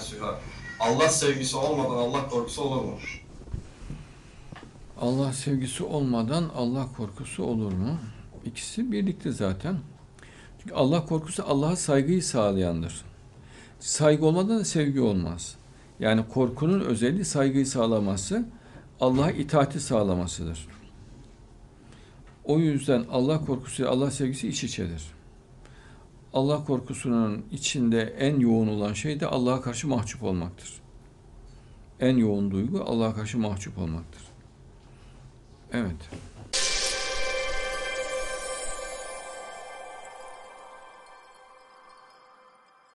süha. Allah sevgisi olmadan Allah korkusu olur mu? Allah sevgisi olmadan Allah korkusu olur mu? İkisi birlikte zaten. Çünkü Allah korkusu Allah'a saygıyı sağlayandır. Saygı olmadan sevgi olmaz. Yani korkunun özelliği saygıyı sağlaması, Allah'a itaati sağlamasıdır. O yüzden Allah korkusu ile Allah sevgisi iç içedir. Allah korkusunun içinde en yoğun olan şey de Allah'a karşı mahcup olmaktır. En yoğun duygu Allah'a karşı mahcup olmaktır. Evet.